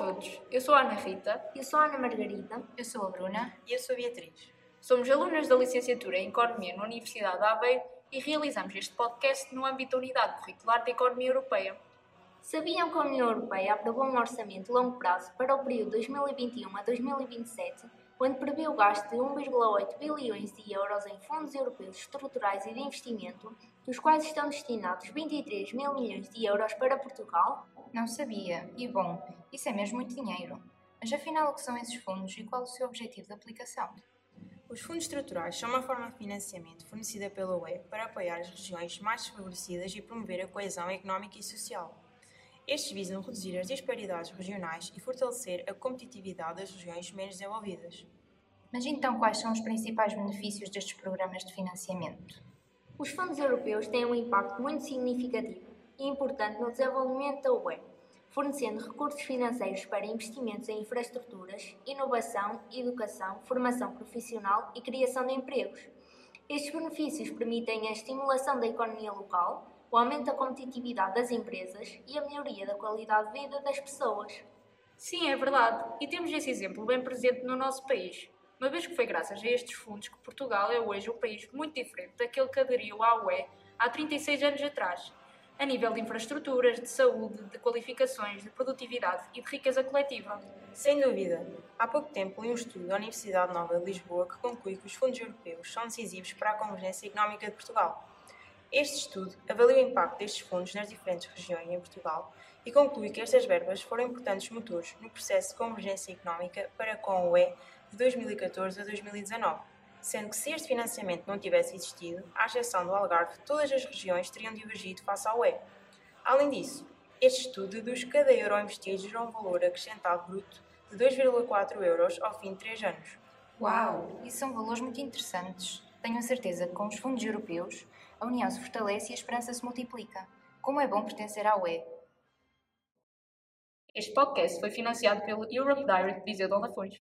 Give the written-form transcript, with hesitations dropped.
todos, eu sou a Ana Rita, eu sou a Ana Margarida, eu sou a Bruna e eu sou a Beatriz. Somos alunas da Licenciatura em Economia na Universidade de Aveiro e realizamos este podcast no âmbito da Unidade Curricular da Economia Europeia. Sabiam que a União Europeia aprovou um orçamento de longo prazo para o período 2021 a 2027, onde prevê o gasto de 1,8 bilhões de euros em fundos europeus estruturais e de investimento, dos quais estão destinados 23 mil milhões de euros para Portugal? Não sabia, e bom, isso é mesmo muito dinheiro. Mas afinal, o que são esses fundos e qual o seu objetivo de aplicação? Os fundos estruturais são uma forma de financiamento fornecida pela UE para apoiar as regiões mais desfavorecidas e promover a coesão económica e social. Estes visam reduzir as disparidades regionais e fortalecer a competitividade das regiões menos desenvolvidas. Mas então quais são os principais benefícios destes programas de financiamento? Os fundos europeus têm um impacto muito significativo e importante no desenvolvimento da UE, fornecendo recursos financeiros para investimentos em infraestruturas, inovação, educação, formação profissional e criação de empregos. Estes benefícios permitem a estimulação da economia local, o aumento da competitividade das empresas e a melhoria da qualidade de vida das pessoas. Sim, é verdade, e temos esse exemplo bem presente no nosso país, uma vez que foi graças a estes fundos que Portugal é hoje um país muito diferente daquele que aderiu à UE há 36 anos atrás, a nível de infraestruturas, de saúde, de qualificações, de produtividade e de riqueza coletiva. Sem dúvida. Há pouco tempo li um estudo da Universidade Nova de Lisboa que conclui que os fundos europeus são decisivos para a convergência económica de Portugal. Este estudo avalia o impacto destes fundos nas diferentes regiões em Portugal e conclui que estas verbas foram importantes motores no processo de convergência económica para com a UE de 2014 a 2019, sendo que se este financiamento não tivesse existido, à exceção do Algarve, todas as regiões teriam divergido face à UE. Além disso, este estudo deduz que cada euro investido gerou um valor acrescentado bruto de 2,4 euros ao fim de 3 anos. Uau! Isso são valores muito interessantes. Tenho a certeza que com os fundos europeus, a união se fortalece e a esperança se multiplica. Como é bom pertencer à UE! Este podcast foi financiado pelo Europe Direct de Viseu de Ondafões.